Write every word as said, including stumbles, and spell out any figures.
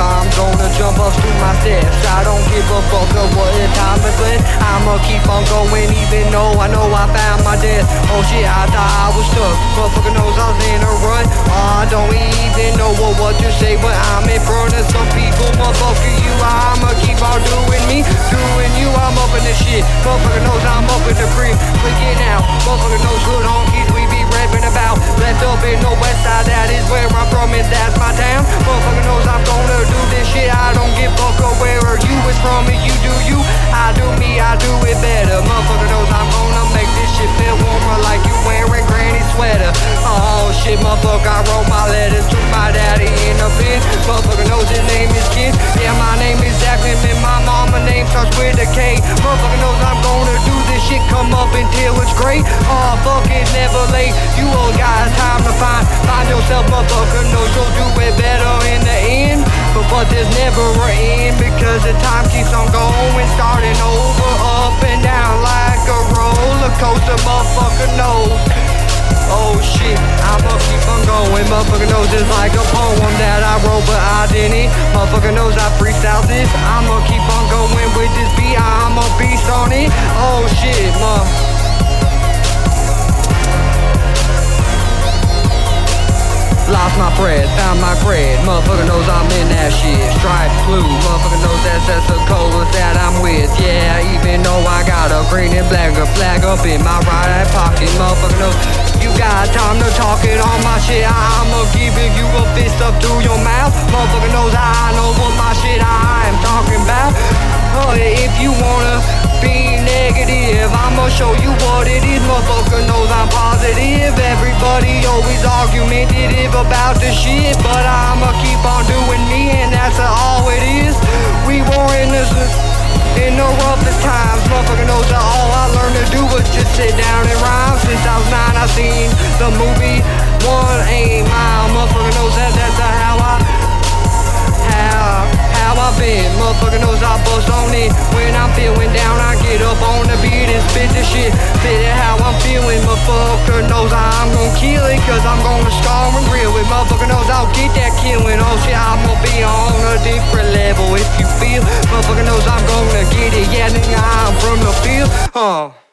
I'm gonna jump up through my steps. I don't give a fuck of what time is left. I'ma keep on going even though I know I found my death. Oh shit, I thought I was stuck, motherfucker knows I was in a rut. I don't even know what to say when I'm in front of some people. Motherfucker you, I'ma keep on doing me, doing you. I'm up in this shit, motherfucker knows I'm up in the creek. Clicking out, motherfucker knows good honkies we be rapping about. Left up in the west side, that is where I'm from and that's my town. Motherfucker knows I'm gonna do this shit. I don't give fuck where are you is from and you do you. I do me, I do it better. Motherfucker knows I'm gonna make this shit feel warmer like you wearing granny sweater. Oh shit, motherfucker, I wrote my letters to my daddy in a pen. Motherfucker knows his name is Kid. Yeah, my name is Zachman and my mama name starts with a K. Motherfucker knows I'm gonna do this shit, come up until it's great. Oh fuck it, never late. You old guys, time to find Find yourself, motherfucker knows you'll do it better in the end. But what there's never an end, because the time keeps on going, starting over, up and down like a roller coaster. Motherfucker knows, oh shit, I'ma keep on going. Motherfucker knows it's like a poem that I wrote but I didn't. Motherfucker knows I freestyle this. I'ma keep on going with this beat, I'm a beast on it. Oh shit, motherfucker. Lost my bread, found my bread. Motherfucker knows I'm in that shit. Stripe blue, motherfucker knows that's that's the color that I'm with. Yeah, even though I got a green and black a flag up in my right pocket. Motherfucker knows you got time to talk it on my shit. I'ma give you a fist up through your mouth. Motherfucker knows I know what my shit I am talking about. Oh, if you wanna be negative, I'ma show you what it is. Motherfucker knows I'm positive. Everybody always argumentative about the shit, but I'ma keep on doing me, and that's all it is. We were in this in the roughest times. Motherfucker knows that all I learned to do was just sit down and rhyme. Since I was nine, I seen the movie One Ain't Mine. Motherfucker knows that that's how I how. How I been, motherfucker knows I bust on it. When I'm feeling down, I get up on the beat and spit the shit. Spit it how I'm feeling, motherfucker knows I'm gon' kill it. Cause I'm gonna scar and grill it, motherfucker knows I'll get that killing. Oh shit, I'm gonna be on a different level if you feel. Motherfucker knows I'm gonna get it, yeah nigga, I'm from the field, huh.